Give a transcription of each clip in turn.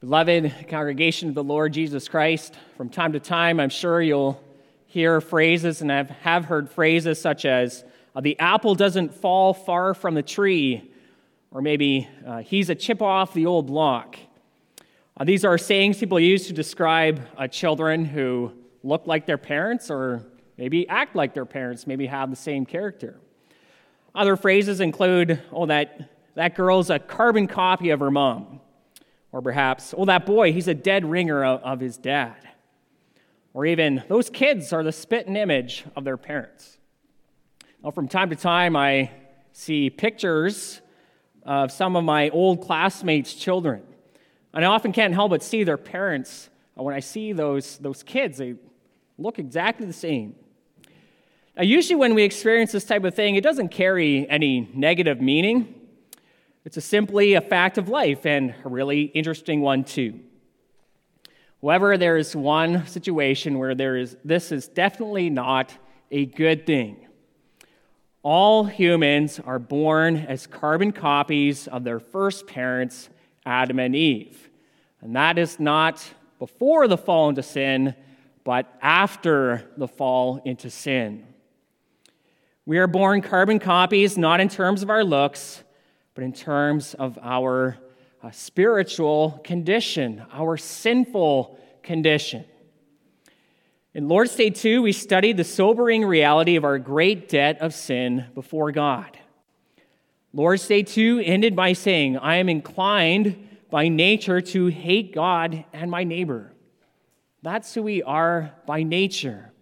Beloved congregation of the Lord Jesus Christ, from time to time, I'm sure you'll hear phrases, and I have heard phrases such as, the apple doesn't fall far from the tree, or maybe he's a chip off the old block. These are sayings people use to describe children who look like their parents, or maybe act like their parents, maybe have the same character. Other phrases include, that girl's a carbon copy of her mom. Or perhaps, that boy, he's a dead ringer of his dad. Or even, those kids are the spitting image of their parents. Now, from time to time, I see pictures of some of my old classmates' children. And I often can't help but see their parents. When I see those kids, they look exactly the same. Now, usually when we experience this type of thing, it doesn't carry any negative meaning. It's simply a fact of life, and a really interesting one, too. However, there is one situation where this is definitely not a good thing. All humans are born as carbon copies of their first parents, Adam and Eve. And that is not before the fall into sin, but after the fall into sin. We are born carbon copies, not in terms of our looks, but in terms of our spiritual condition, our sinful condition. In Lord's Day 2, we studied the sobering reality of our great debt of sin before God. Lord's Day 2 ended by saying, I am inclined by nature to hate God and my neighbor. That's who we are by nature.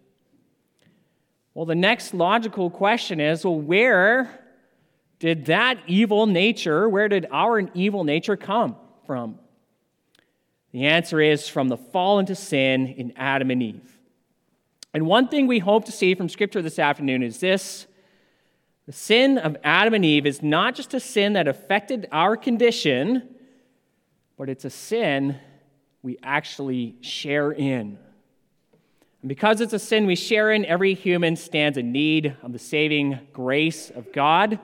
Well, the next logical question is, where did that evil nature, where did our evil nature come from? The answer is from the fall into sin in Adam and Eve. And one thing we hope to see from Scripture this afternoon is this: the sin of Adam and Eve is not just a sin that affected our condition, but it's a sin we actually share in. And because it's a sin we share in, every human stands in need of the saving grace of God.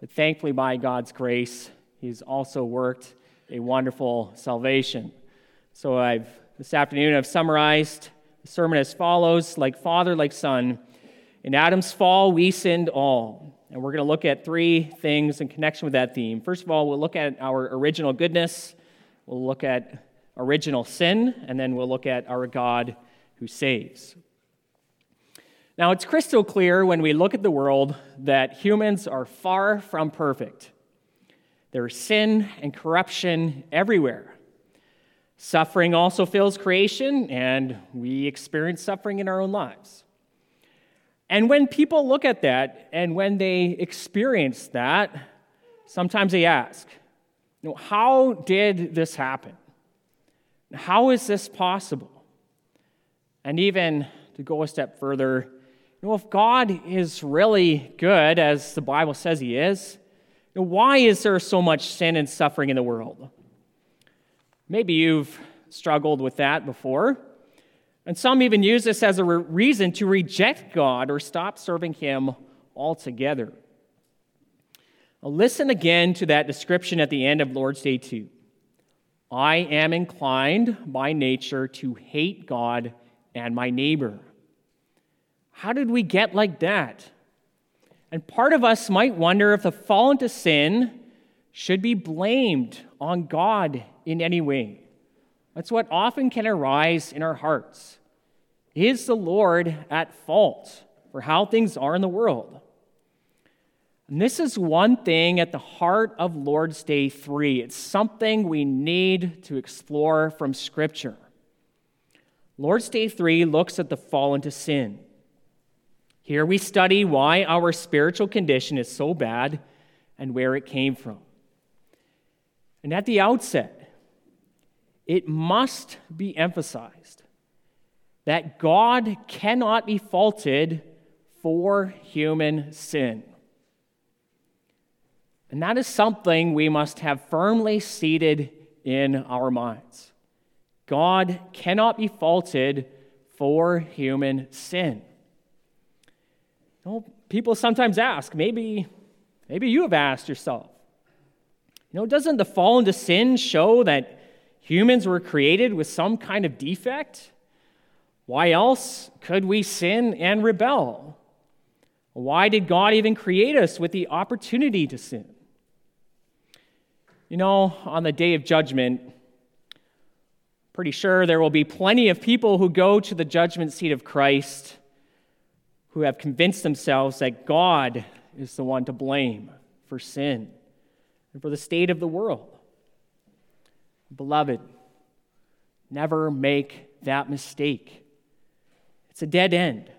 But thankfully, by God's grace, He's also worked a wonderful salvation. So this afternoon I've summarized the sermon as follows: like Father, like Son. In Adam's fall, we sinned all. And we're going to look at three things in connection with that theme. First of all, we'll look at our original goodness, we'll look at original sin, and then we'll look at our God who saves. Now, it's crystal clear when we look at the world that humans are far from perfect. There is sin and corruption everywhere. Suffering also fills creation, and we experience suffering in our own lives. And when people look at that, and when they experience that, sometimes they ask, how did this happen? How is this possible? And even to go a step further, if God is really good, as the Bible says He is, why is there so much sin and suffering in the world? Maybe you've struggled with that before, and some even use this as a reason to reject God or stop serving Him altogether. Now, listen again to that description at the end of Lord's Day 2. I am inclined by nature to hate God and my neighbor. How did we get like that? And part of us might wonder if the fall into sin should be blamed on God in any way. That's what often can arise in our hearts. Is the Lord at fault for how things are in the world? And this is one thing at the heart of Lord's Day 3. It's something we need to explore from Scripture. Lord's Day 3 looks at the fall into sin. Here we study why our spiritual condition is so bad and where it came from. And at the outset, it must be emphasized that God cannot be faulted for human sin. And that is something we must have firmly seated in our minds. God cannot be faulted for human sin. People sometimes ask, maybe you have asked yourself, doesn't the fall into sin show that Humans were created with some kind of defect. Why else could we sin and rebel? Why did God even create us with the opportunity to sin? You know, on the day of judgment, pretty sure there will be plenty of people who go to the judgment seat of Christ who have convinced themselves that God is the one to blame for sin and for the state of the world. Beloved, never make that mistake. It's a dead end.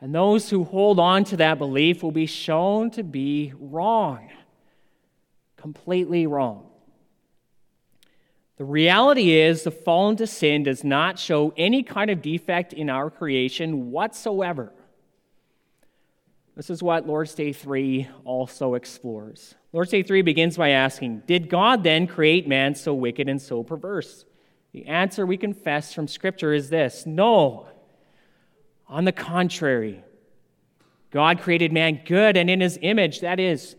And those who hold on to that belief will be shown to be wrong, completely wrong. The reality is the fall into sin does not show any kind of defect in our creation whatsoever. This is what Lord's Day 3 also explores. Lord's Day 3 begins by asking, did God then create man so wicked and so perverse? The answer we confess from Scripture is this: no. On the contrary, God created man good and in his image, that is,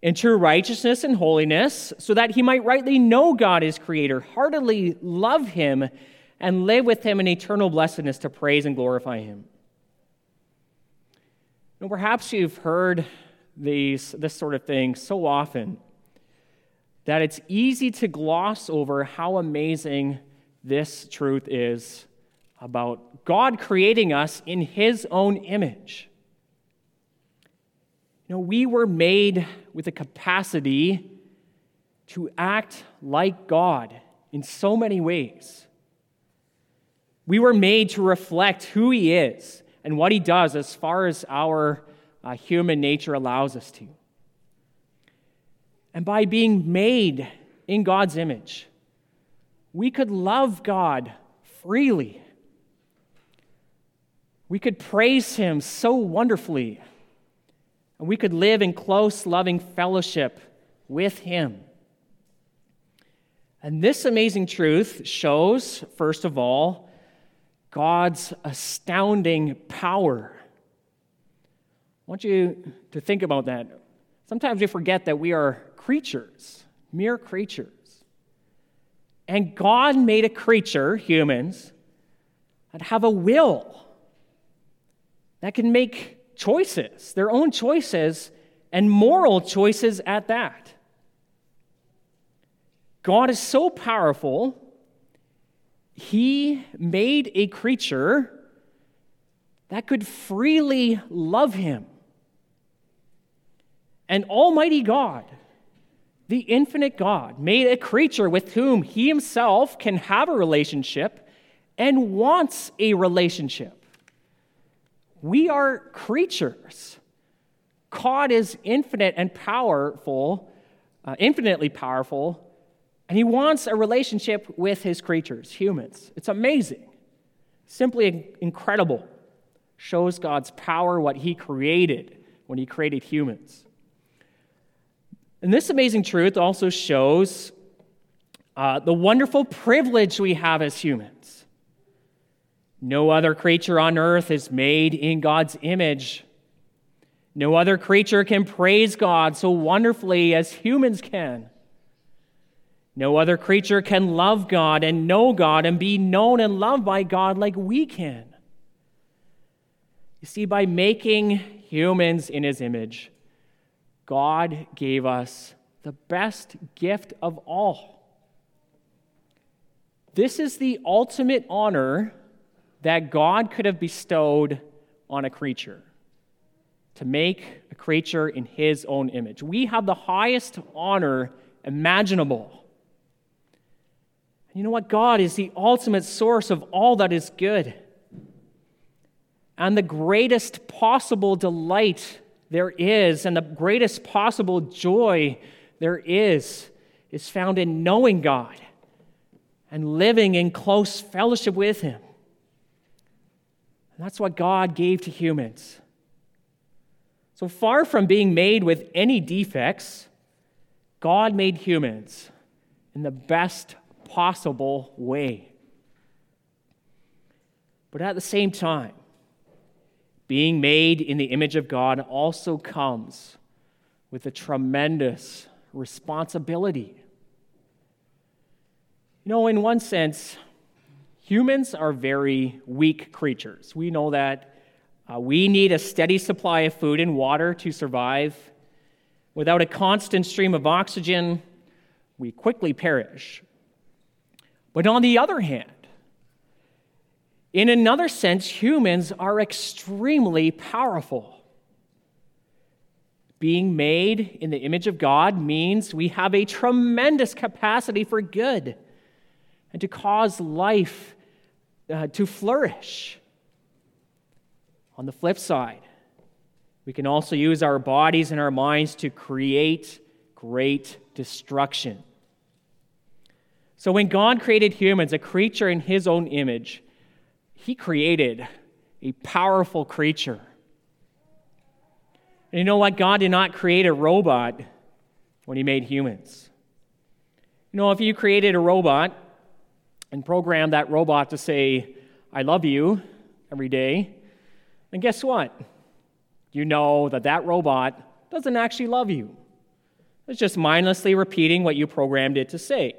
in true righteousness and holiness, so that he might rightly know God as creator, heartily love him, and live with him in eternal blessedness to praise and glorify him. Now, perhaps you've heard this sort of thing so often that it's easy to gloss over how amazing this truth is about God creating us in his own image. You know, we were made with a capacity to act like God in so many ways. We were made to reflect who he is and what he does as far as our human nature allows us to. And by being made in God's image, we could love God freely. We could praise him so wonderfully. And we could live in close, loving fellowship with him. And this amazing truth shows, first of all, God's astounding power. I want you to think about that. Sometimes we forget that we are creatures, mere creatures. And God made a creature, humans, that have a will, that can make choices, their own choices, and moral choices at that. God is so powerful, he made a creature that could freely love him. An almighty God, the infinite God, made a creature with whom he himself can have a relationship and wants a relationship. We are creatures. God is infinite and powerful, infinitely powerful, and he wants a relationship with his creatures, humans. It's amazing. Simply incredible. Shows God's power, what he created when he created humans. And this amazing truth also shows the wonderful privilege we have as humans. No other creature on earth is made in God's image. No other creature can praise God so wonderfully as humans can. No other creature can love God and know God and be known and loved by God like we can. You see, by making humans in his image, God gave us the best gift of all. This is the ultimate honor that God could have bestowed on a creature, to make a creature in his own image. We have the highest honor imaginable. And you know what? God is the ultimate source of all that is good. And the greatest possible delight there is, and the greatest possible joy there is found in knowing God and living in close fellowship with him. That's what God gave to humans. So far from being made with any defects, God made humans in the best possible way. But at the same time, being made in the image of God also comes with a tremendous responsibility. You know, in one sense, humans are very weak creatures. We know that we need a steady supply of food and water to survive. Without a constant stream of oxygen, we quickly perish. But on the other hand, in another sense, humans are extremely powerful. Being made in the image of God means we have a tremendous capacity for good and to cause life to flourish. On the flip side, we can also use our bodies and our minds to create great destruction. So when God created humans, a creature in his own image, he created a powerful creature. And you know what? God did not create a robot when he made humans. You know, if you created a robot and programmed that robot to say, "I love you" every day, then guess what? You know that that robot doesn't actually love you. It's just mindlessly repeating what you programmed it to say.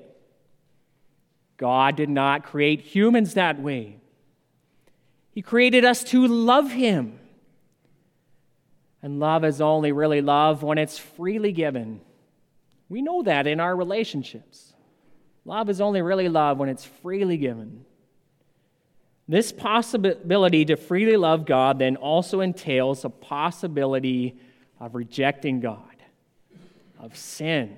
God did not create humans that way. He created us to love him. And love is only really love when it's freely given. We know that in our relationships. Love is only really love when it's freely given. This possibility to freely love God then also entails a possibility of rejecting God, of sin.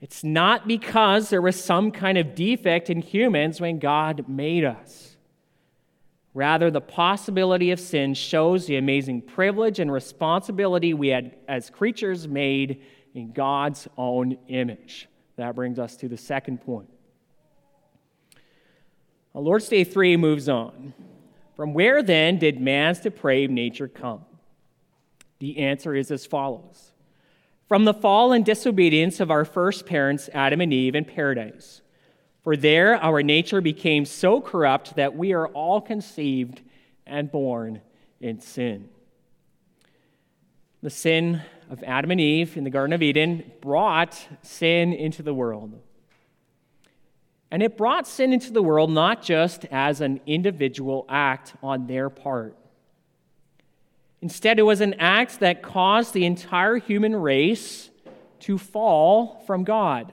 It's not because there was some kind of defect in humans when God made us. Rather, the possibility of sin shows the amazing privilege and responsibility we had as creatures made in God's own image. That brings us to the second point. Now, Lord's Day 3 moves on. From where then did man's depraved nature come? The answer is as follows. From the fall and disobedience of our first parents, Adam and Eve, in paradise. For there our nature became so corrupt that we are all conceived and born in sin. The sin of Adam and Eve in the Garden of Eden brought sin into the world. And it brought sin into the world not just as an individual act on their part. Instead, it was an act that caused the entire human race to fall from God.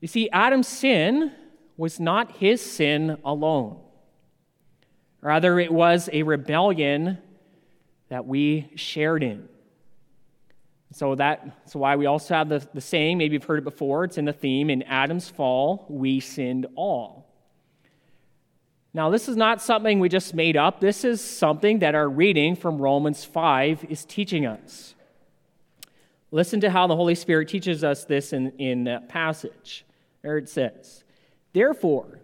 You see, Adam's sin was not his sin alone. Rather, it was a rebellion that we shared in. So that's why we also have the saying, maybe you've heard it before, it's in the theme, in Adam's fall, we sinned all. Now, this is not something we just made up. This is something that our reading from Romans 5 is teaching us. Listen to how the Holy Spirit teaches us this in that passage. There it says, "Therefore,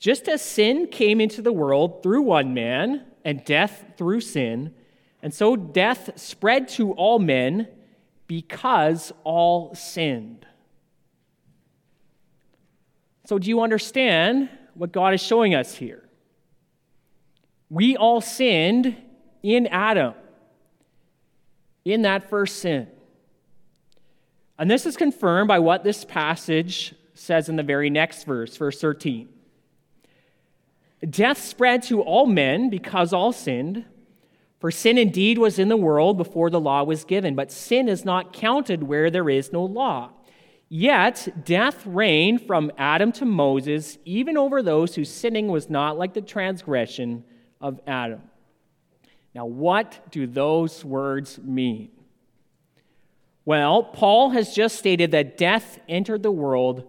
just as sin came into the world through one man, and death through sin, and so death spread to all men because all sinned." So do you understand what God is showing us here? We all sinned in Adam, in that first sin. And this is confirmed by what this passage says in the very next verse, verse 13. "Death spread to all men because all sinned. For sin indeed was in the world before the law was given, but sin is not counted where there is no law. Yet death reigned from Adam to Moses, even over those whose sinning was not like the transgression of Adam." Now, what do those words mean? Well, Paul has just stated that death entered the world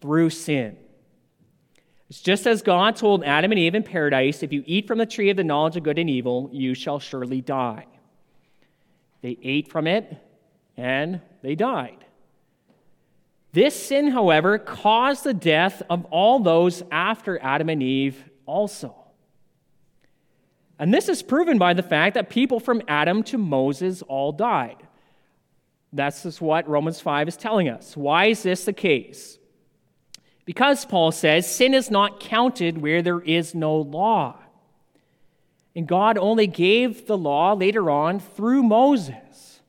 through sin. It's just as God told Adam and Eve in paradise, "If you eat from the tree of the knowledge of good and evil, you shall surely die." They ate from it, and they died. This sin, however, caused the death of all those after Adam and Eve also. And this is proven by the fact that people from Adam to Moses all died. That's just what Romans 5 is telling us. Why is this the case? Because Paul says, sin is not counted where there is no law. And God only gave the law later on through Moses.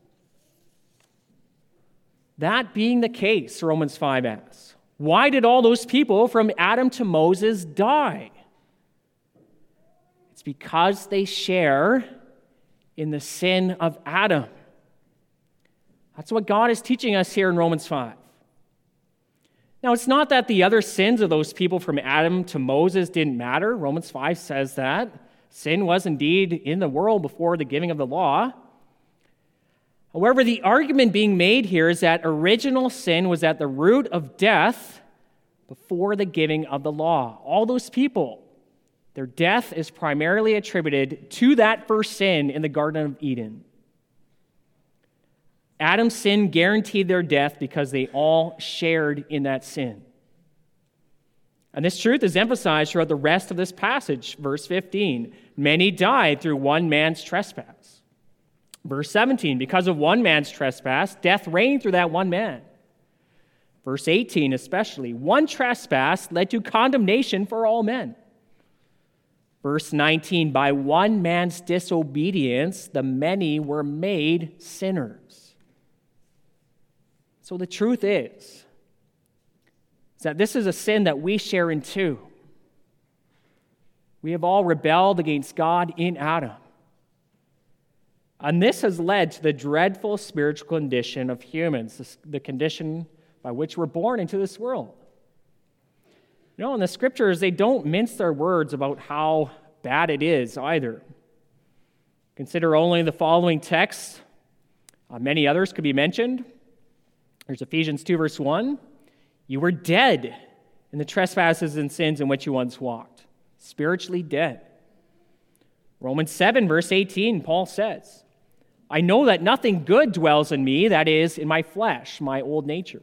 That being the case, Romans 5 asks, why did all those people from Adam to Moses die? It's because they share in the sin of Adam. That's what God is teaching us here in Romans 5. Now, it's not that the other sins of those people from Adam to Moses didn't matter. Romans 5 says that. Sin was indeed in the world before the giving of the law. However, the argument being made here is that original sin was at the root of death before the giving of the law. All those people, their death is primarily attributed to that first sin in the Garden of Eden. Adam's sin guaranteed their death because they all shared in that sin. And this truth is emphasized throughout the rest of this passage. Verse 15, many died through one man's trespass. Verse 17, because of one man's trespass, death reigned through that one man. Verse 18 especially, one trespass led to condemnation for all men. Verse 19, by one man's disobedience, the many were made sinners. So the truth is that this is a sin that we share in too. We have all rebelled against God in Adam. And this has led to the dreadful spiritual condition of humans, the condition by which we're born into this world. You know, in the scriptures, they don't mince their words about how bad it is either. Consider only the following texts. Many others could be mentioned. There's Ephesians 2, verse 1. You were dead in the trespasses and sins in which you once walked. Spiritually dead. Romans 7, verse 18, Paul says, I know that nothing good dwells in me, that is, in my flesh, my old nature.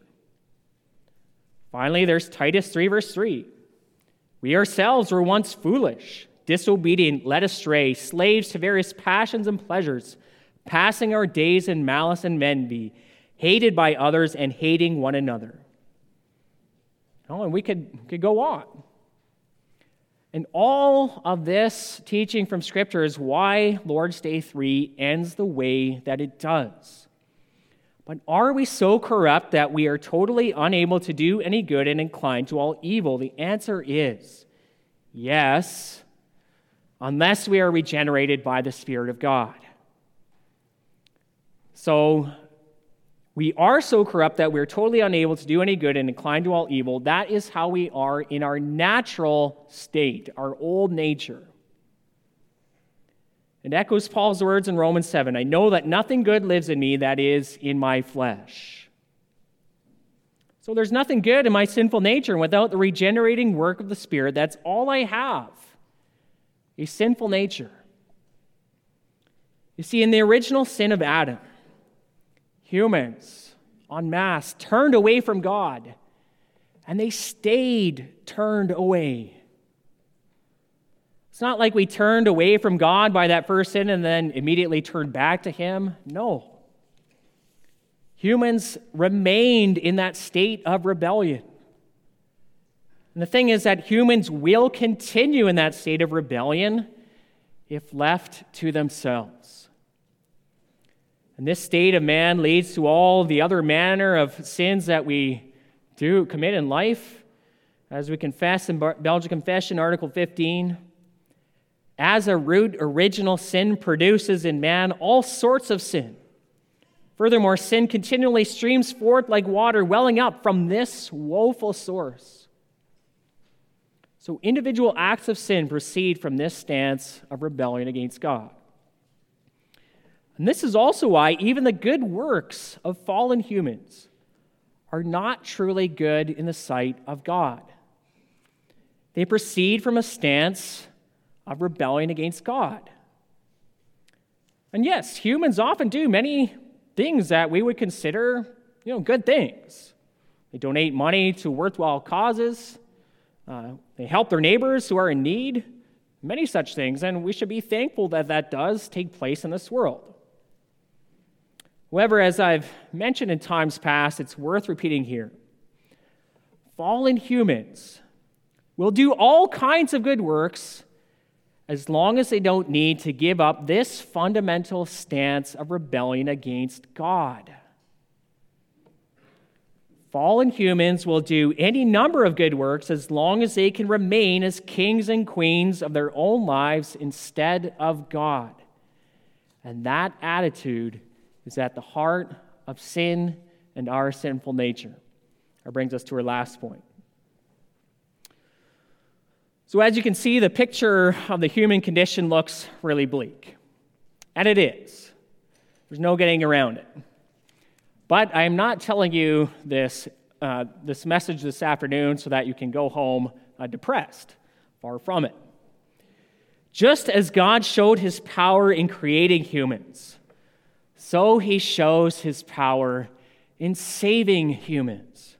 Finally, there's Titus 3, verse 3. We ourselves were once foolish, disobedient, led astray, slaves to various passions and pleasures, passing our days in malice and envy, hated by others and hating one another. Oh, and we could go on. And all of this teaching from Scripture is why Lord's Day 3 ends the way that it does. But are we so corrupt that we are totally unable to do any good and inclined to all evil? The answer is yes, unless we are regenerated by the Spirit of God. So, we are so corrupt that we're totally unable to do any good and inclined to all evil. That is how we are in our natural state, our old nature. It echoes Paul's words in Romans 7. I know that nothing good lives in me, that is, in my flesh. So there's nothing good in my sinful nature, and without the regenerating work of the Spirit, that's all I have, a sinful nature. You see, in the original sin of Adam, humans, en masse, turned away from God, and they stayed turned away. It's not like we turned away from God by that first sin and then immediately turned back to Him. No. Humans remained in that state of rebellion. And the thing is that humans will continue in that state of rebellion if left to themselves. And this state of man leads to all the other manner of sins that we do commit in life. As we confess in Belgian Confession, Article 15, as a root, original sin produces in man all sorts of sin. Furthermore, sin continually streams forth like water welling up from this woeful source. So individual acts of sin proceed from this stance of rebellion against God. And this is also why even the good works of fallen humans are not truly good in the sight of God. They proceed from a stance of rebellion against God. And yes, humans often do many things that we would consider, good things. They donate money to worthwhile causes. They help their neighbors who are in need. Many such things, and we should be thankful that that does take place in this world. However, as I've mentioned in times past, it's worth repeating here. Fallen humans will do all kinds of good works as long as they don't need to give up this fundamental stance of rebellion against God. Fallen humans will do any number of good works as long as they can remain as kings and queens of their own lives instead of God. And that attitude is at the heart of sin and our sinful nature. That brings us to our last point. So as you can see, the picture of the human condition looks really bleak. And it is. There's no getting around it. But I am not telling you this message this afternoon so that you can go home depressed. Far from it. Just as God showed his power in creating humans, so he shows his power in saving humans.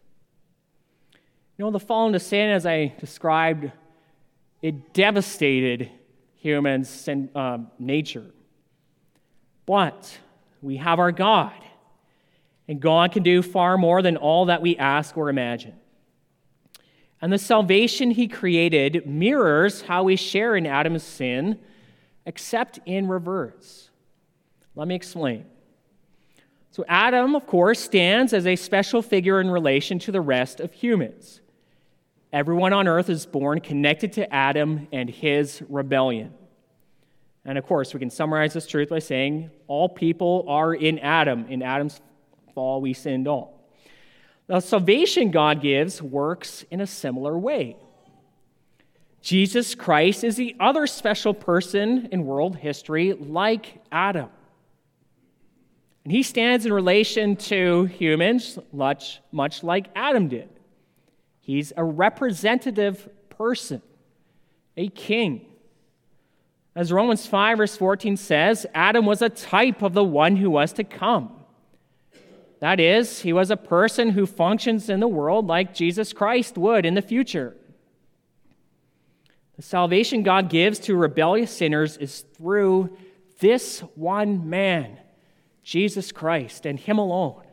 You know, the fall into sin, as I described, it devastated humans' nature. But we have our God. And God can do far more than all that we ask or imagine. And the salvation he created mirrors how we share in Adam's sin, except in reverse. Let me explain. So Adam, of course, stands as a special figure in relation to the rest of humans. Everyone on earth is born connected to Adam and his rebellion. And of course, we can summarize this truth by saying all people are in Adam, in Adam's fall, we sinned all. The salvation God gives works in a similar way. Jesus Christ is the other special person in world history like Adam. And he stands in relation to humans much like Adam did. He's a representative person, a king. As Romans 5 verse 14 says, Adam was a type of the one who was to come. That is, he was a person who functions in the world like Jesus Christ would in the future. The salvation God gives to rebellious sinners is through this one man, Jesus Christ, and him alone.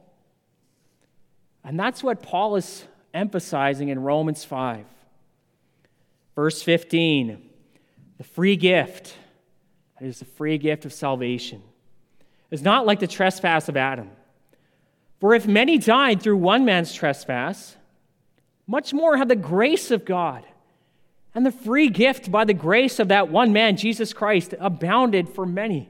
And that's what Paul is emphasizing in Romans 5. Verse 15, the free gift, that is the free gift of salvation, is not like the trespass of Adam. For if many died through one man's trespass, much more have the grace of God and the free gift by the grace of that one man, Jesus Christ, abounded for many.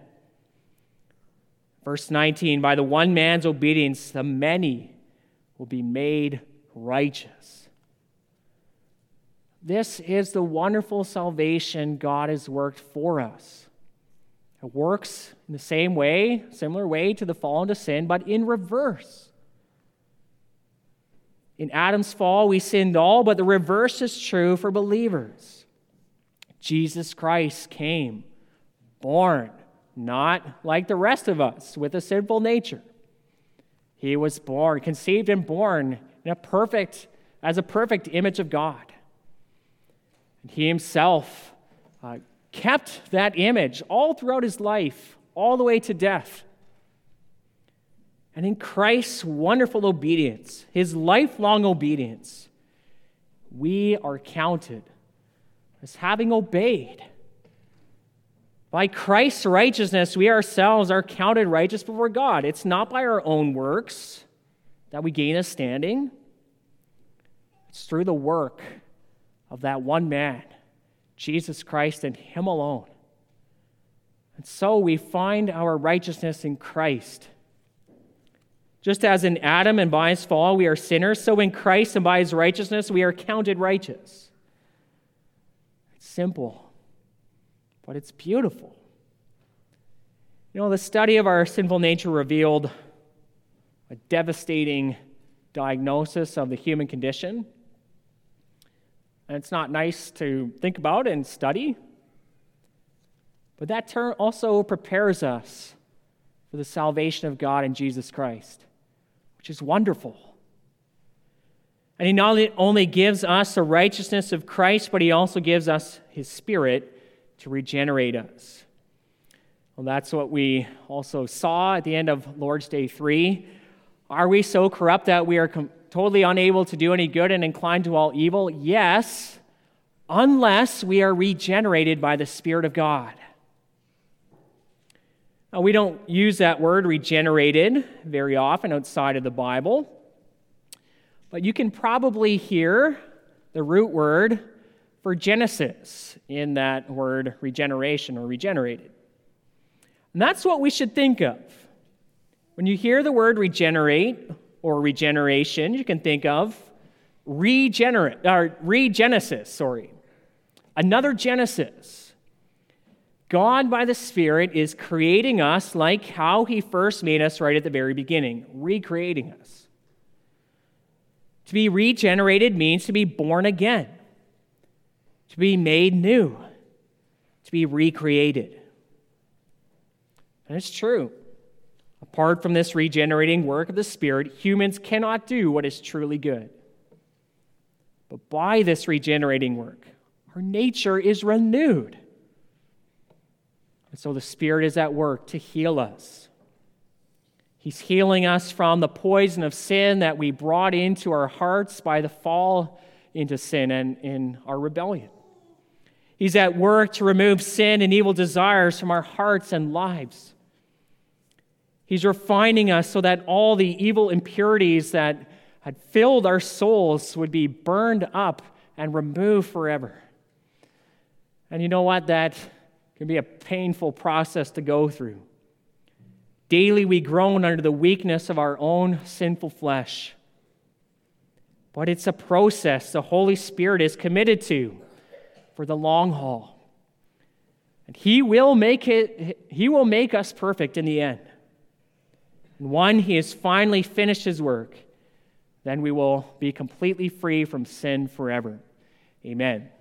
Verse 19, by the one man's obedience, the many will be made righteous. This is the wonderful salvation God has worked for us. It works in the same way, similar way to the fall into sin, but in reverse. In Adam's fall, we sinned all, but the reverse is true for believers. Jesus Christ came, born, not like the rest of us, with a sinful nature. He was born, conceived and born as a perfect image of God. And he himself kept that image all throughout his life, all the way to death. And in Christ's wonderful obedience, his lifelong obedience, we are counted as having obeyed. By Christ's righteousness, we ourselves are counted righteous before God. It's not by our own works that we gain a standing. It's through the work of that one man, Jesus Christ, and him alone. And so we find our righteousness in Christ. Just as in Adam and by his fall we are sinners, so in Christ and by his righteousness we are counted righteous. It's simple, but it's beautiful. You know, the study of our sinful nature revealed a devastating diagnosis of the human condition. And it's not nice to think about and study, but that term also prepares us for the salvation of God in Jesus Christ, which is wonderful. And he not only gives us the righteousness of Christ, but he also gives us his Spirit to regenerate us. Well, that's what we also saw at the end of Lord's Day 3. Are we so corrupt that we are totally unable to do any good and inclined to all evil? Yes, unless we are regenerated by the Spirit of God. Now, we don't use that word regenerated very often outside of the Bible, but you can probably hear the root word for Genesis in that word regeneration or regenerated. And that's what we should think of. When you hear the word regenerate or regeneration, you can think of regenesis. Another Genesis. God, by the Spirit, is creating us like how he first made us right at the very beginning, recreating us. To be regenerated means to be born again, to be made new, to be recreated. And it's true. Apart from this regenerating work of the Spirit, humans cannot do what is truly good. But by this regenerating work, our nature is renewed. And so the Spirit is at work to heal us. He's healing us from the poison of sin that we brought into our hearts by the fall into sin and in our rebellion. He's at work to remove sin and evil desires from our hearts and lives. He's refining us so that all the evil impurities that had filled our souls would be burned up and removed forever. And you know what? That can be a painful process to go through. Daily we groan under the weakness of our own sinful flesh. But it's a process the Holy Spirit is committed to for the long haul. And he will make us perfect in the end. When he has finally finished his work, then we will be completely free from sin forever. Amen.